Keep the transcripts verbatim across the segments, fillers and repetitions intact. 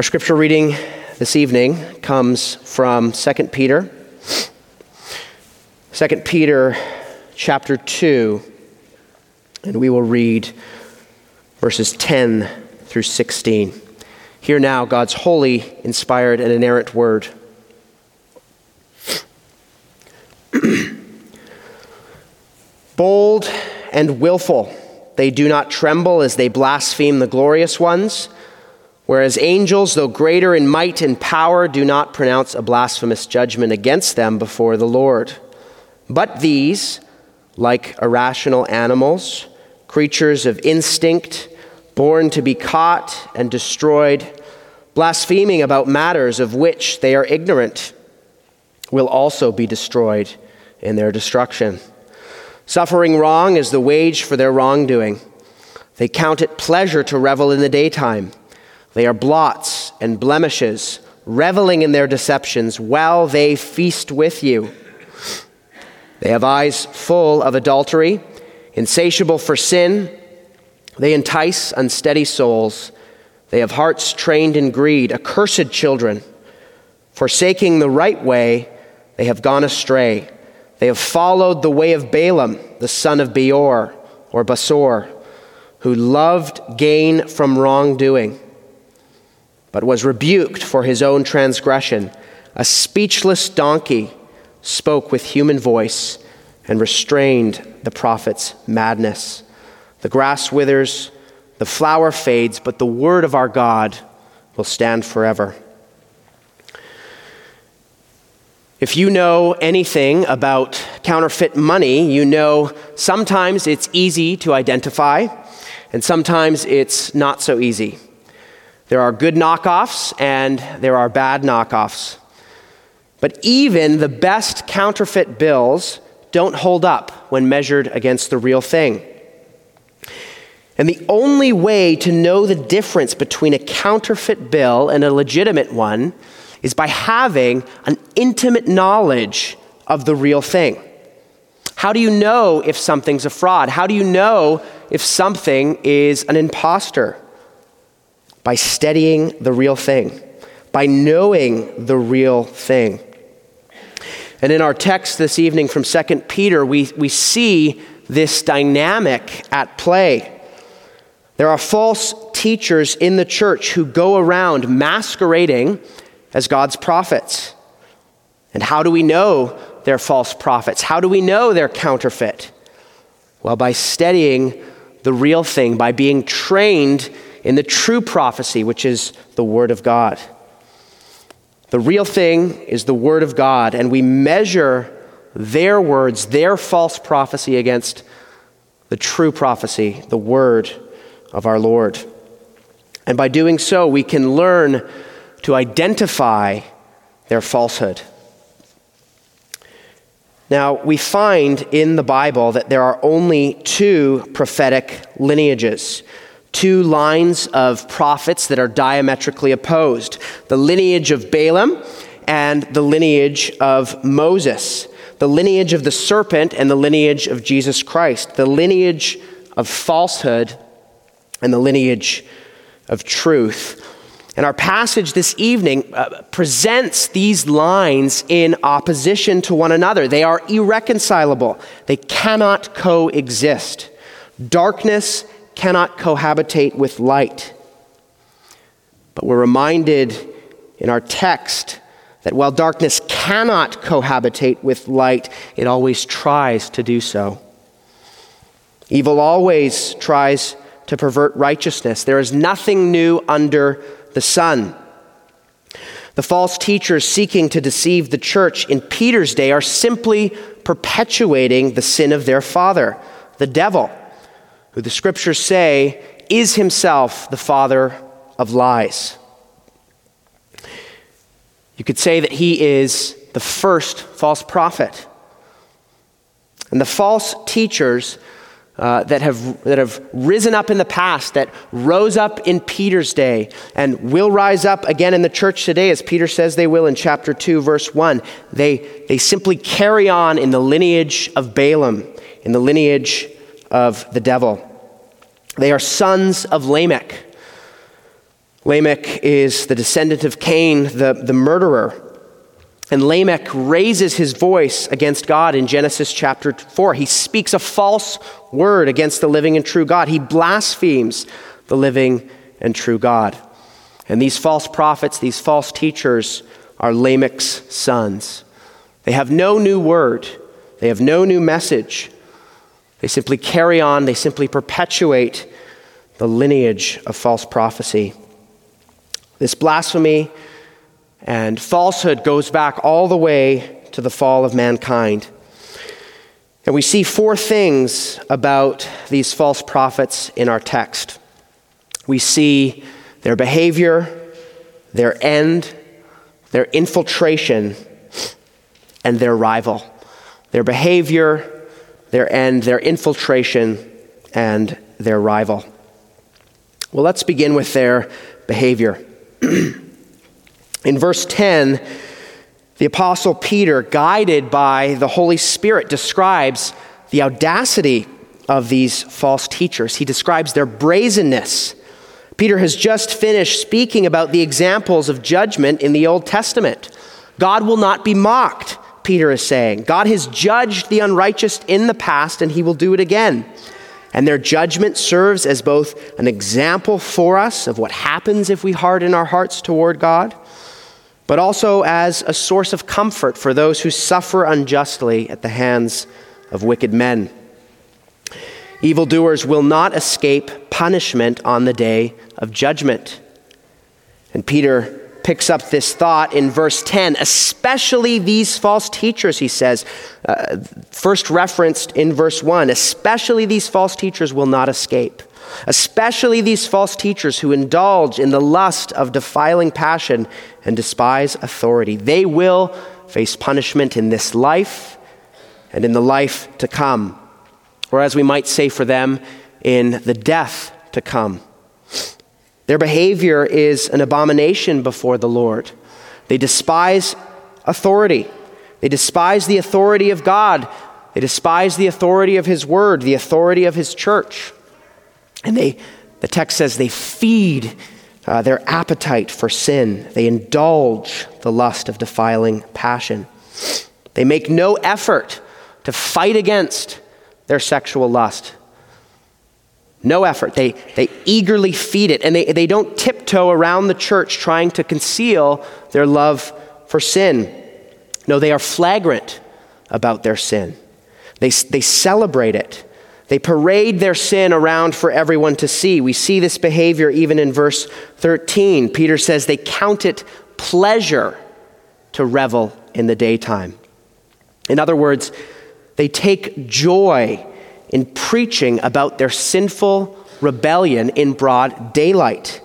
Our scripture reading this evening comes from Second Peter. Second Peter chapter two, and we will read verses ten through sixteen. Hear now God's holy, inspired, and inerrant word. Bold and willful, they do not tremble as they blaspheme the glorious ones, whereas angels, though greater in might and power, do not pronounce a blasphemous judgment against them before the Lord. But these, like irrational animals, creatures of instinct, born to be caught and destroyed, blaspheming about matters of which they are ignorant, will also be destroyed in their destruction. Suffering wrong is the wage for their wrongdoing. They count it pleasure to revel in the daytime. They are blots and blemishes, reveling in their deceptions while they feast with you. They have eyes full of adultery, insatiable for sin. They entice unsteady souls. They have hearts trained in greed, accursed children. Forsaking the right way, they have gone astray. They have followed the way of Balaam, the son of Beor or Basor, who loved gain from wrongdoing, but was rebuked for his own transgression. A speechless donkey spoke with human voice and restrained the prophet's madness. The grass withers, the flower fades, but the word of our God will stand forever. If you know anything about counterfeit money, you know sometimes it's easy to identify, and sometimes it's not so easy. There are good knockoffs and there are bad knockoffs. But even the best counterfeit bills don't hold up when measured against the real thing. And the only way to know the difference between a counterfeit bill and a legitimate one is by having an intimate knowledge of the real thing. How do you know if something's a fraud? How do you know if something is an imposter? By studying the real thing, by knowing the real thing. And in our text this evening from Second Peter, we, we see this dynamic at play. There are false teachers in the church who go around masquerading as God's prophets. And how do we know they're false prophets? How do we know they're counterfeit? Well, by studying the real thing, by being trained in the true prophecy, which is the Word of God. The real thing is the Word of God, and we measure their words, their false prophecy against the true prophecy, the Word of our Lord. And by doing so, we can learn to identify their falsehood. Now, we find in the Bible that there are only two prophetic lineages, two lines of prophets that are diametrically opposed, the lineage of Balaam and the lineage of Moses, the lineage of the serpent and the lineage of Jesus Christ, the lineage of falsehood and the lineage of truth. And our passage this evening uh, presents these lines in opposition to one another. They are irreconcilable. They cannot coexist. Darkness cannot cohabitate with light. But we're reminded in our text that while darkness cannot cohabitate with light, it always tries to do so. Evil always tries to pervert righteousness. There is nothing new under the sun. The false teachers seeking to deceive the church in Peter's day are simply perpetuating the sin of their father, the devil, who the scriptures say is himself the father of lies. You could say that he is the first false prophet. And the false teachers uh, that have that have risen up in the past, that rose up in Peter's day, and will rise up again in the church today, as Peter says they will in chapter two, verse one, they, they simply carry on in the lineage of Balaam, in the lineage of the devil. They are sons of Lamech. Lamech is the descendant of Cain, the, the murderer. And Lamech raises his voice against God in Genesis chapter four. He speaks a false word against the living and true God. He blasphemes the living and true God. And these false prophets, these false teachers are Lamech's sons. They have no new word. They have no new message. They simply carry on. They simply perpetuate the lineage of false prophecy. This blasphemy and falsehood goes back all the way to the fall of mankind. And we see four things about these false prophets in our text. We see their behavior, their end, their infiltration, and their rival. Their behavior, their end, their infiltration, and their rival. Well, let's begin with their behavior. In verse ten, the Apostle Peter, guided by the Holy Spirit, describes the audacity of these false teachers. He describes their brazenness. Peter has just finished speaking about the examples of judgment in the Old Testament. God will not be mocked, Peter is saying. God has judged the unrighteous in the past, and he will do it again. And their judgment serves as both an example for us of what happens if we harden our hearts toward God, but also as a source of comfort for those who suffer unjustly at the hands of wicked men. Evildoers will not escape punishment on the day of judgment. And Peter picks up this thought in verse ten, especially these false teachers, he says, uh, first referenced in verse one, especially these false teachers will not escape. Especially these false teachers who indulge in the lust of defiling passion and despise authority. They will face punishment in this life and in the life to come, or as we might say for them, in the death to come. Their behavior is an abomination before the Lord. They despise authority. They despise the authority of God. They despise the authority of his word, the authority of his church. And they, the text says, they feed uh, their appetite for sin. They indulge the lust of defiling passion. They make no effort to fight against their sexual lust. No effort. They they eagerly feed it, and they, they don't tiptoe around the church trying to conceal their love for sin. No, they are flagrant about their sin. They, they celebrate it. They parade their sin around for everyone to see. We see this behavior even in verse thirteen. Peter says they count it pleasure to revel in the daytime. In other words, they take joy in preaching about their sinful rebellion in broad daylight.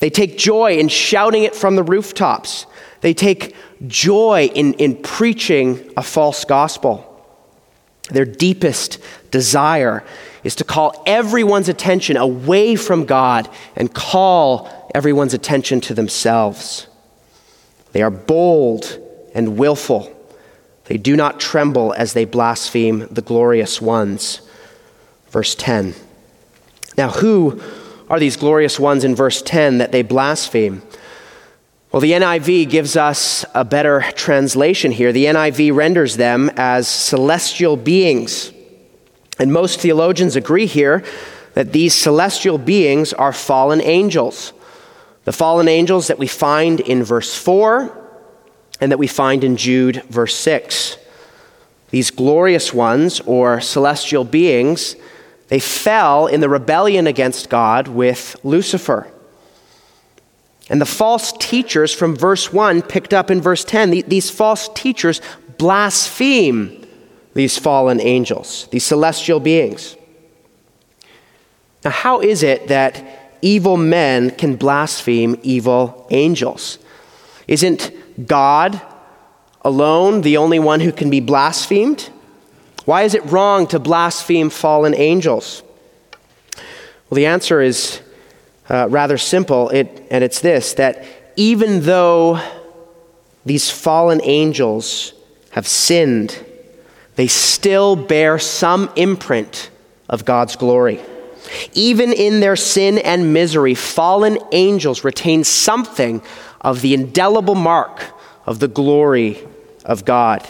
They take joy in shouting it from the rooftops. They take joy in, in preaching a false gospel. Their deepest desire is to call everyone's attention away from God and call everyone's attention to themselves. They are bold and willful. They do not tremble as they blaspheme the glorious ones. Verse ten. Now, who are these glorious ones in verse ten that they blaspheme? Well, the N I V gives us a better translation here. The N I V renders them as celestial beings. And most theologians agree here that these celestial beings are fallen angels. The fallen angels that we find in verse four and that we find in Jude verse six. These glorious ones or celestial beings, they fell in the rebellion against God with Lucifer. And the false teachers from verse one picked up in verse ten, the, these false teachers blaspheme these fallen angels, these celestial beings. Now, how is it that evil men can blaspheme evil angels? Isn't God alone the only one who can be blasphemed? Why is it wrong to blaspheme fallen angels? Well, the answer is uh, rather simple, it, and it's this, that even though these fallen angels have sinned, they still bear some imprint of God's glory. Even in their sin and misery, fallen angels retain something of the indelible mark of the glory of God.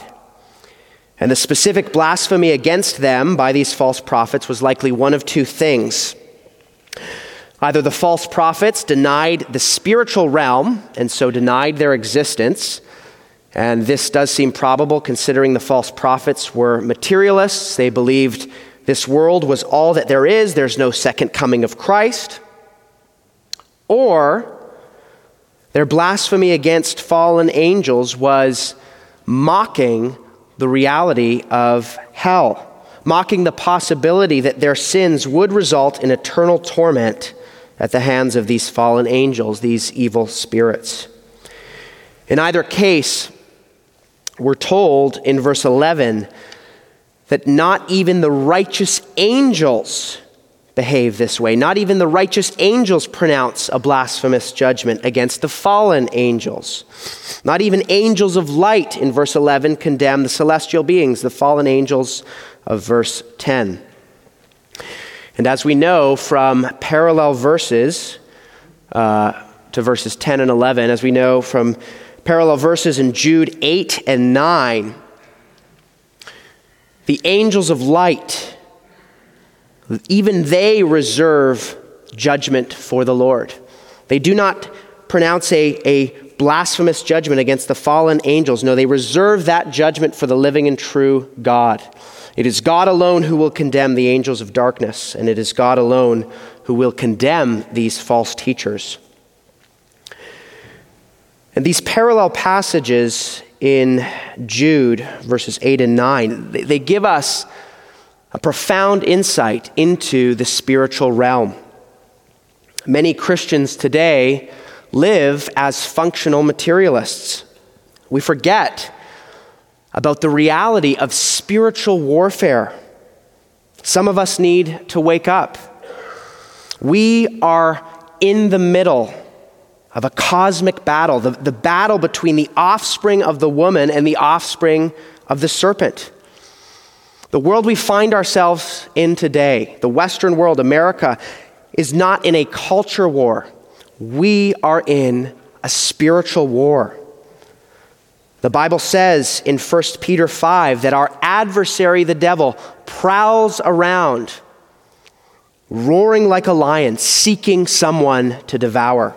And the specific blasphemy against them by these false prophets was likely one of two things. Either the false prophets denied the spiritual realm and so denied their existence, and this does seem probable considering the false prophets were materialists. They believed this world was all that there is. There's no second coming of Christ. Or their blasphemy against fallen angels was mocking the reality of hell, mocking the possibility that their sins would result in eternal torment at the hands of these fallen angels, these evil spirits. In either case, we're told in verse eleven that not even the righteous angels behave this way. Not even the righteous angels pronounce a blasphemous judgment against the fallen angels. Not even angels of light in verse eleven condemn the celestial beings, the fallen angels of verse ten. And as we know from parallel verses uh, to verses ten and eleven, as we know from parallel verses in Jude eight and nine, the angels of light, even they reserve judgment for the Lord. They do not pronounce a, a blasphemous judgment against the fallen angels. No, they reserve that judgment for the living and true God. It is God alone who will condemn the angels of darkness, and it is God alone who will condemn these false teachers. And these parallel passages in Jude, verses eight and nine, they, they give us a profound insight into the spiritual realm. Many Christians today live as functional materialists. We forget about the reality of spiritual warfare. Some of us need to wake up. We are in the middle of a cosmic battle, the, the battle between the offspring of the woman and the offspring of the serpent. The world we find ourselves in today, the Western world, America, is not in a culture war. We are in a spiritual war. The Bible says in First Peter five that our adversary, the devil, prowls around, roaring like a lion, seeking someone to devour.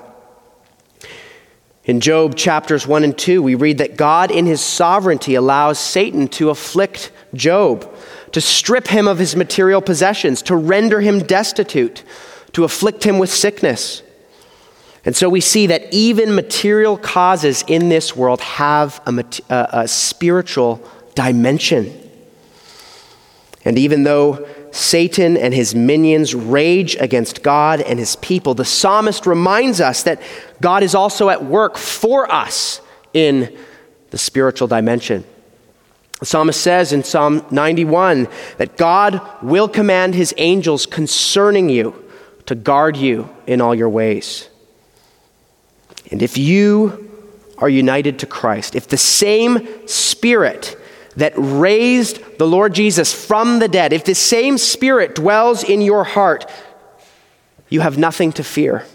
In Job chapters one and two, we read that God in his sovereignty allows Satan to afflict Job, to strip him of his material possessions, to render him destitute, to afflict him with sickness. And so we see that even material causes in this world have a, a, a spiritual dimension. And even though Satan and his minions rage against God and his people, the psalmist reminds us that God is also at work for us in the spiritual dimension. The psalmist says in Psalm ninety-one that God will command his angels concerning you to guard you in all your ways. And if you are united to Christ, if the same Spirit that raised the Lord Jesus from the dead, if the same Spirit dwells in your heart, you have nothing to fear.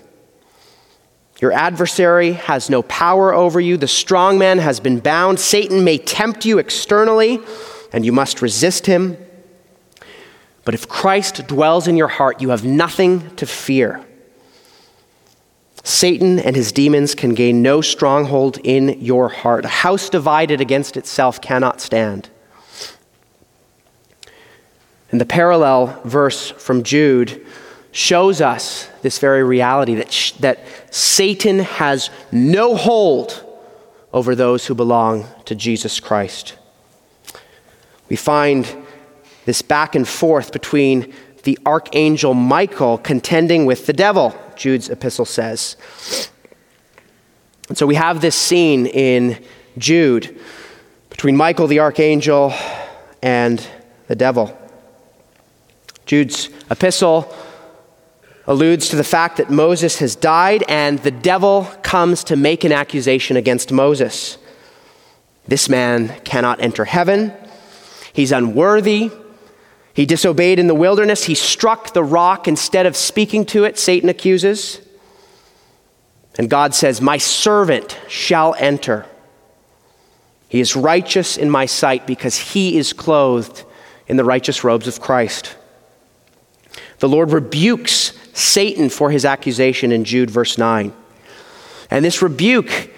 Your adversary has no power over you. The strong man has been bound. Satan may tempt you externally, and you must resist him. But if Christ dwells in your heart, you have nothing to fear. Satan and his demons can gain no stronghold in your heart. A house divided against itself cannot stand. And the parallel verse from Jude shows us this very reality, that, sh- that Satan has no hold over those who belong to Jesus Christ. We find this back and forth between the archangel Michael contending with the devil, Jude's epistle says. And so we have this scene in Jude between Michael the archangel and the devil. Jude's epistle alludes to the fact that Moses has died and the devil comes to make an accusation against Moses. This man cannot enter heaven. He's unworthy. He disobeyed in the wilderness. He struck the rock instead of speaking to it, Satan accuses. And God says, my servant shall enter. He is righteous in my sight because he is clothed in the righteous robes of Christ. The Lord rebukes Satan for his accusation in Jude verse nine. And this rebuke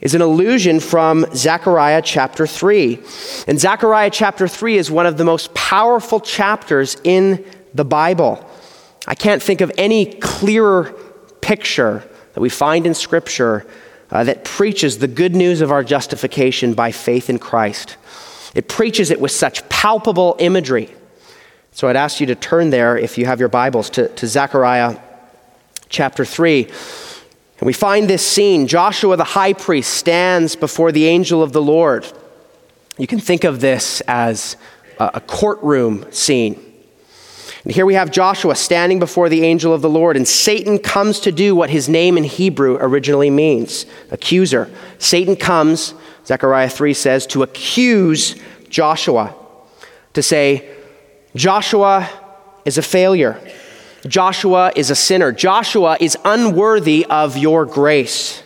is an allusion from Zechariah chapter three. And Zechariah chapter three is one of the most powerful chapters in the Bible. I can't think of any clearer picture that we find in Scripture uh, that preaches the good news of our justification by faith in Christ. It preaches it with such palpable imagery. So I'd ask you to turn there, if you have your Bibles, to, to Zechariah chapter three. And we find this scene. Joshua the high priest stands before the angel of the Lord. You can think of this as a courtroom scene. And here we have Joshua standing before the angel of the Lord, and Satan comes to do what his name in Hebrew originally means, accuser. Satan comes, Zechariah three says, to accuse Joshua, to say, Joshua is a failure. Joshua is a sinner. Joshua is unworthy of your grace.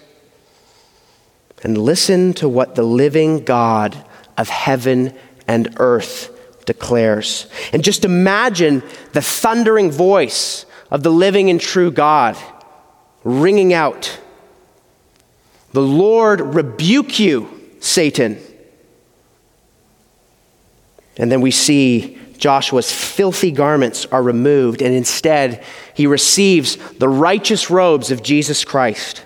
And listen to what the living God of heaven and earth declares. And just imagine the thundering voice of the living and true God ringing out. The Lord rebuke you, Satan. And then we see Joshua's filthy garments are removed, and instead he receives the righteous robes of Jesus Christ.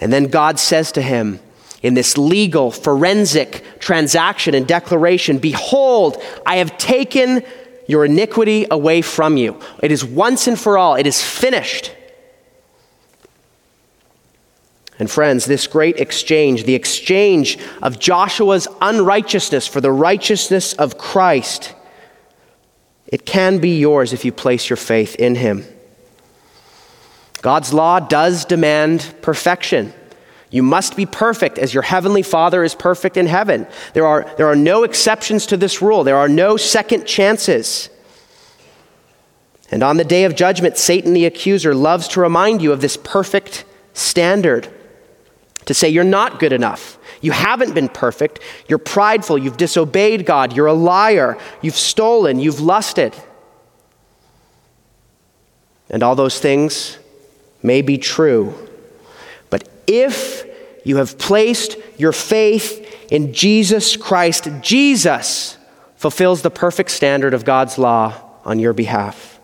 And then God says to him in this legal, forensic transaction and declaration, behold, I have taken your iniquity away from you. It is once and for all. It is finished. And friends, this great exchange, the exchange of Joshua's unrighteousness for the righteousness of Christ, it can be yours if you place your faith in him. God's law does demand perfection. You must be perfect as your heavenly Father is perfect in heaven. There are, there are no exceptions to this rule. There are no second chances. And on the day of judgment, Satan the accuser loves to remind you of this perfect standard. To say you're not good enough. You haven't been perfect. You're prideful. You've disobeyed God. You're a liar. You've stolen. You've lusted. And all those things may be true. But if you have placed your faith in Jesus Christ, Jesus fulfills the perfect standard of God's law on your behalf.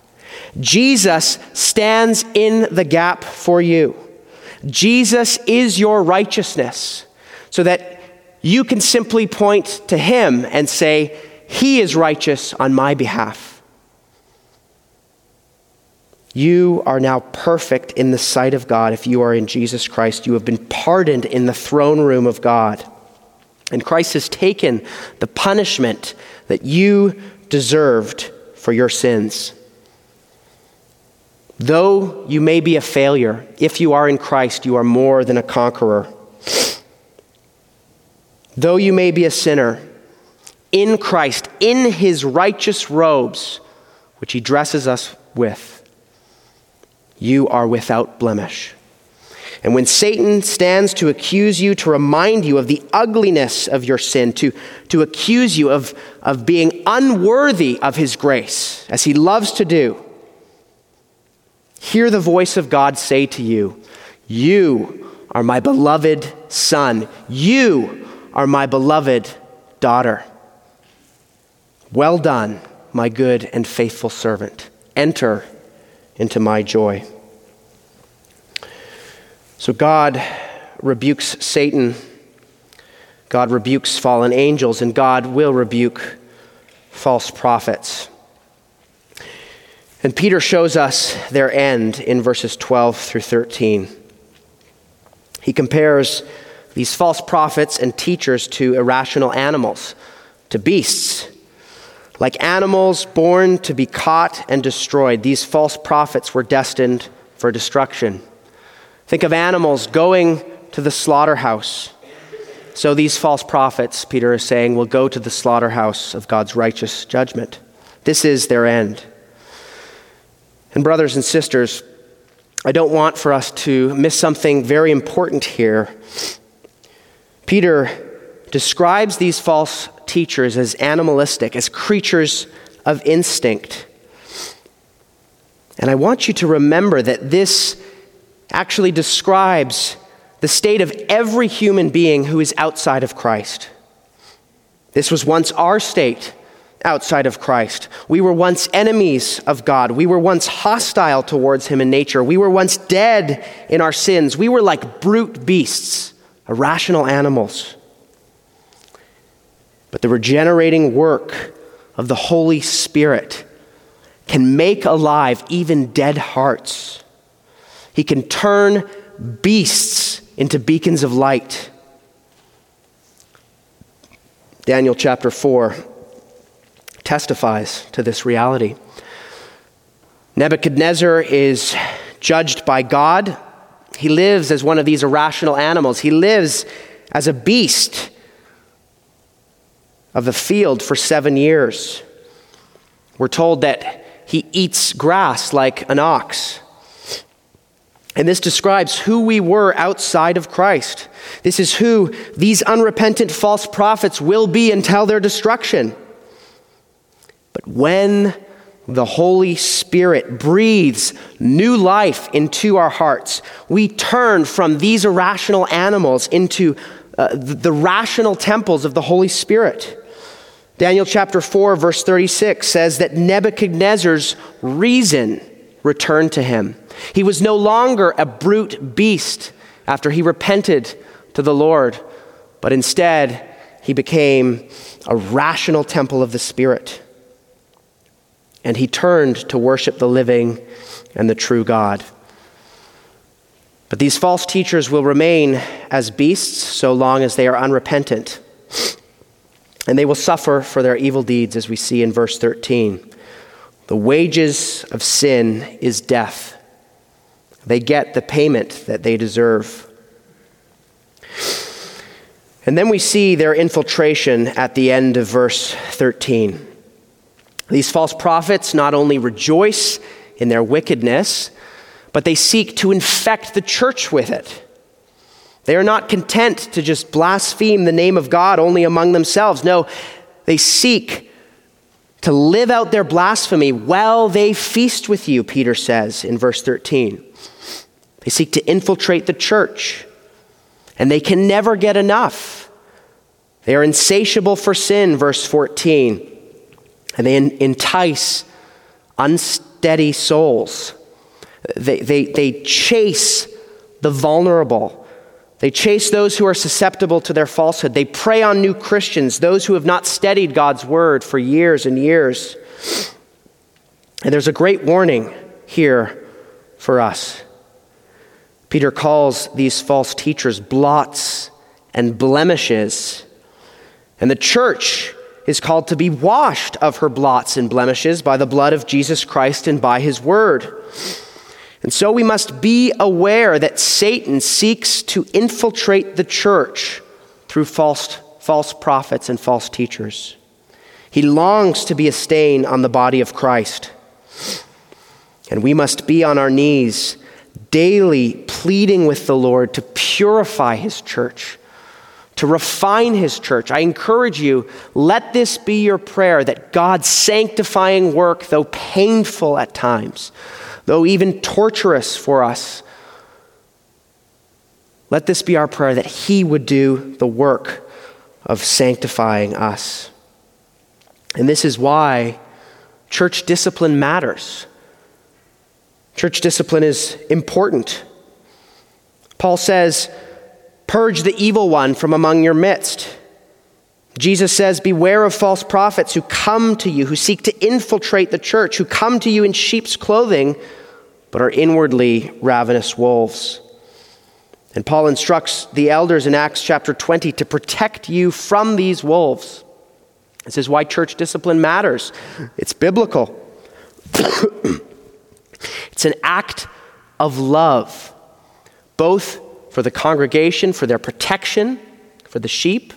Jesus stands in the gap for you. Jesus is your righteousness, so that you can simply point to him and say, he is righteous on my behalf. You are now perfect in the sight of God if you are in Jesus Christ. You have been pardoned in the throne room of God. And Christ has taken the punishment that you deserved for your sins. Though you may be a failure, if you are in Christ, you are more than a conqueror. Though you may be a sinner, in Christ, in his righteous robes, which he dresses us with, you are without blemish. And when Satan stands to accuse you, to remind you of the ugliness of your sin, to, to accuse you of, of being unworthy of his grace, as he loves to do, hear the voice of God say to you, you are my beloved son. You are my beloved daughter. Well done, my good and faithful servant. Enter into my joy. So God rebukes Satan. God rebukes fallen angels, and God will rebuke false prophets. And Peter shows us their end in verses twelve through thirteen. He compares these false prophets and teachers to irrational animals, to beasts. Like animals born to be caught and destroyed, these false prophets were destined for destruction. Think of animals going to the slaughterhouse. So these false prophets, Peter is saying, will go to the slaughterhouse of God's righteous judgment. This is their end. And brothers and sisters, I don't want for us to miss something very important here. Peter describes these false teachers as animalistic, as creatures of instinct. And I want you to remember that this actually describes the state of every human being who is outside of Christ. This was once our state outside of Christ. We were once enemies of God. We were once hostile towards him in nature. We were once dead in our sins. We were like brute beasts, irrational animals. But the regenerating work of the Holy Spirit can make alive even dead hearts. He can turn beasts into beacons of light. Daniel chapter four testifies to this reality. Nebuchadnezzar is judged by God. He lives as one of these irrational animals. He lives as a beast of the field for seven years. We're told that he eats grass like an ox. And this describes who we were outside of Christ. This is who these unrepentant false prophets will be until their destruction. But when the Holy Spirit breathes new life into our hearts, we turn from these irrational animals into uh, the rational temples of the Holy Spirit. Daniel chapter four, verse thirty-six says that Nebuchadnezzar's reason returned to him. He was no longer a brute beast after he repented to the Lord, but instead he became a rational temple of the Spirit. And he turned to worship the living and the true God. But these false teachers will remain as beasts so long as they are unrepentant. And they will suffer for their evil deeds, as we see in verse thirteen. The wages of sin is death. They get the payment that they deserve. And then we see their infiltration at the end of verse thirteen. These false prophets not only rejoice in their wickedness, but they seek to infect the church with it. They are not content to just blaspheme the name of God only among themselves. No, they seek to live out their blasphemy while they feast with you, Peter says in verse thirteen. They seek to infiltrate the church, and they can never get enough. They are insatiable for sin, verse fourteen, and they entice unsteady souls. They, they, they chase the vulnerable. They chase those who are susceptible to their falsehood. They prey on new Christians, those who have not studied God's word for years and years. And there's a great warning here for us. Peter calls these false teachers blots and blemishes. And the church is called to be washed of her blots and blemishes by the blood of Jesus Christ and by his word. And so we must be aware that Satan seeks to infiltrate the church through false, false prophets and false teachers. He longs to be a stain on the body of Christ. And we must be on our knees daily pleading with the Lord to purify his church, to refine his church. I encourage you, let this be your prayer, that God's sanctifying work, though painful at times, though even torturous for us, let this be our prayer, that he would do the work of sanctifying us. And this is why church discipline matters. Church discipline is important. Paul says, "Purge the evil one from among your midst." Jesus says, beware of false prophets who come to you, who seek to infiltrate the church, who come to you in sheep's clothing, but are inwardly ravenous wolves. And Paul instructs the elders in Acts chapter twenty to protect you from these wolves. This is why church discipline matters. It's biblical. It's an act of love, both for the congregation, for their protection, for the sheep,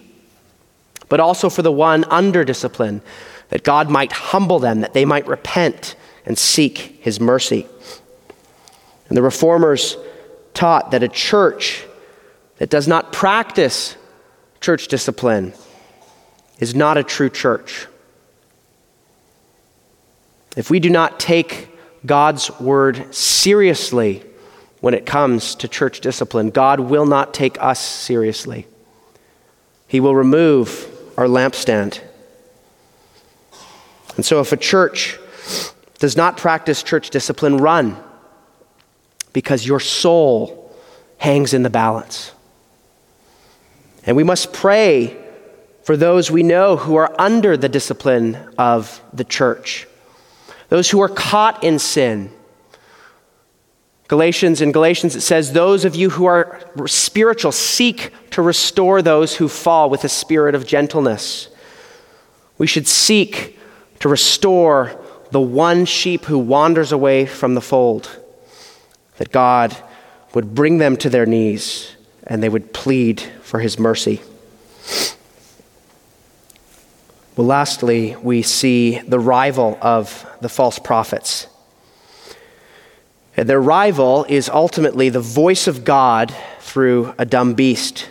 but also for the one under discipline, that God might humble them, that they might repent and seek his mercy. And the reformers taught that a church that does not practice church discipline is not a true church. If we do not take God's word seriously when it comes to church discipline, God will not take us seriously. He will remove our lampstand. And so if a church does not practice church discipline, run, because your soul hangs in the balance. And we must pray for those we know who are under the discipline of the church, those who are caught in sin. Galatians, in Galatians it says, those of you who are spiritual, seek to restore those who fall with a spirit of gentleness. We should seek to restore the one sheep who wanders away from the fold, that God would bring them to their knees and they would plead for his mercy. Well, lastly, we see the rival of the false prophets. And their rival is ultimately the voice of God through a dumb beast.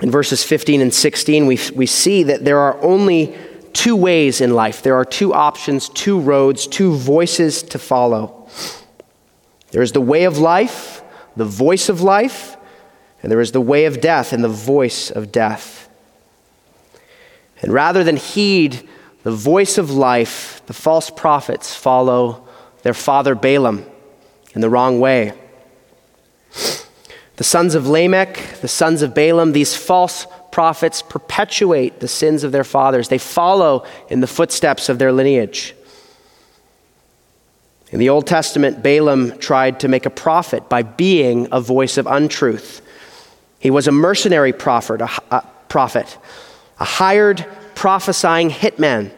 In verses fifteen and sixteen, we, we see that there are only two ways in life. There are two options, two roads, two voices to follow. There is the way of life, the voice of life, and there is the way of death and the voice of death. And rather than heed the voice of life, the false prophets follow their father Balaam in the wrong way. The sons of Lamech, the sons of Balaam, these false prophets perpetuate the sins of their fathers. They follow in the footsteps of their lineage. In the Old Testament, Balaam tried to make a prophet by being a voice of untruth. He was a mercenary prophet, a prophet. A hired prophesying hitman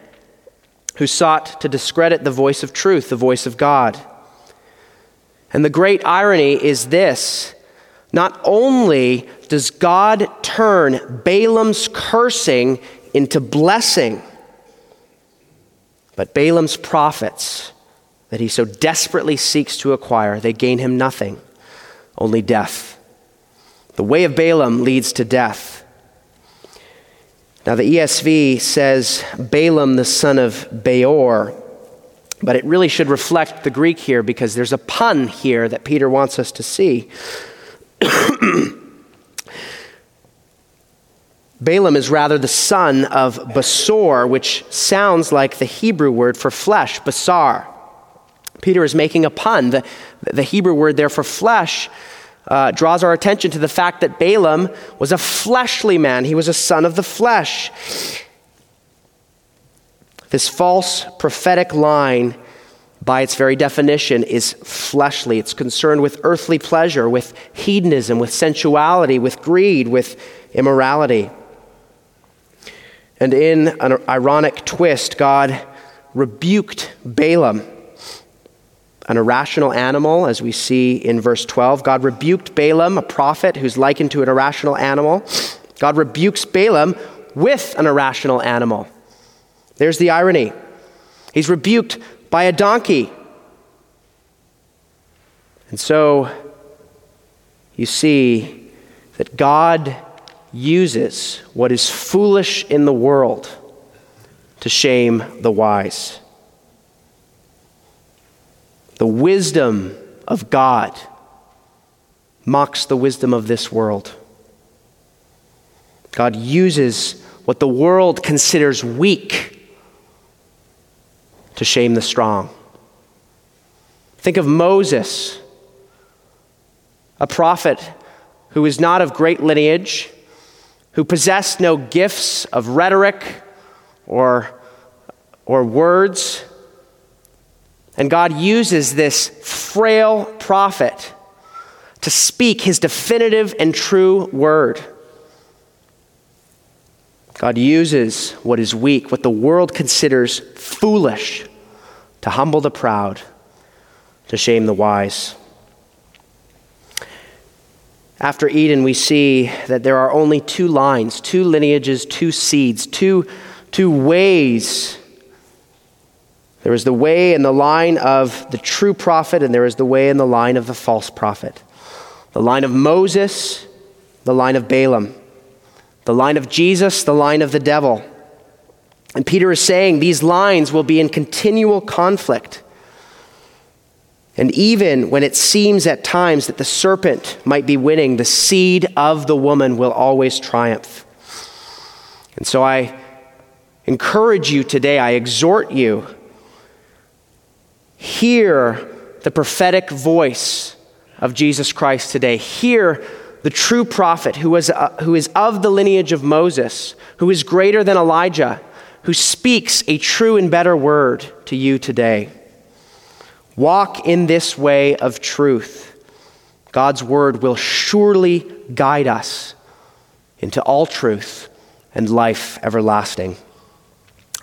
who sought to discredit the voice of truth, the voice of God. And the great irony is this: not only does God turn Balaam's cursing into blessing, but Balaam's prophets that he so desperately seeks to acquire, they gain him nothing, only death. The way of Balaam leads to death. Now the E S V says Balaam the son of Beor, but it really should reflect the Greek here because there's a pun here that Peter wants us to see. Balaam is rather the son of Basor, which sounds like the Hebrew word for flesh, Basar. Peter is making a pun. The, the Hebrew word there for flesh Uh, draws our attention to the fact that Balaam was a fleshly man. He was a son of the flesh. This false prophetic line, by its very definition, is fleshly. It's concerned with earthly pleasure, with hedonism, with sensuality, with greed, with immorality. And in an ironic twist, God rebuked Balaam, an irrational animal, as we see in verse twelve. God rebuked Balaam, a prophet who's likened to an irrational animal. God rebukes Balaam with an irrational animal. There's the irony. He's rebuked by a donkey. And so you see that God uses what is foolish in the world to shame the wise. The wisdom of God mocks the wisdom of this world. God uses what the world considers weak to shame the strong. Think of Moses, a prophet who is not of great lineage, who possessed no gifts of rhetoric or, or words. And God uses this frail prophet to speak his definitive and true word. God uses what is weak, what the world considers foolish, to humble the proud, to shame the wise. After Eden, we see that there are only two lines, two lineages, two seeds, two, two ways. There is the way and the line of the true prophet, and there is the way and the line of the false prophet. The line of Moses, the line of Balaam. The line of Jesus, the line of the devil. And Peter is saying these lines will be in continual conflict. And even when it seems at times that the serpent might be winning, the seed of the woman will always triumph. And so I encourage you today, I exhort you, hear the prophetic voice of Jesus Christ today. Hear the true prophet who is, uh, who is of the lineage of Moses, who is greater than Elijah, who speaks a true and better word to you today. Walk in this way of truth. God's word will surely guide us into all truth and life everlasting.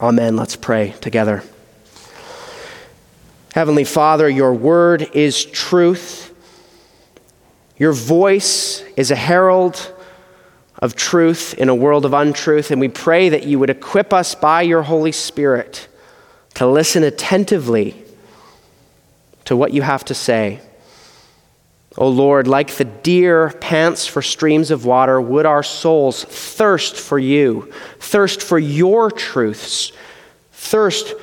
Amen. Let's pray together. Heavenly Father, your word is truth. Your voice is a herald of truth in a world of untruth, and we pray that you would equip us by your Holy Spirit to listen attentively to what you have to say. O Lord, like the deer pants for streams of water, would our souls thirst for you, thirst for your truths, thirst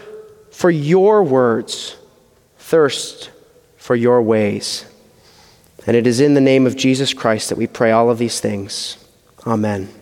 for your words, thirst for your ways. And it is in the name of Jesus Christ that we pray all of these things. Amen.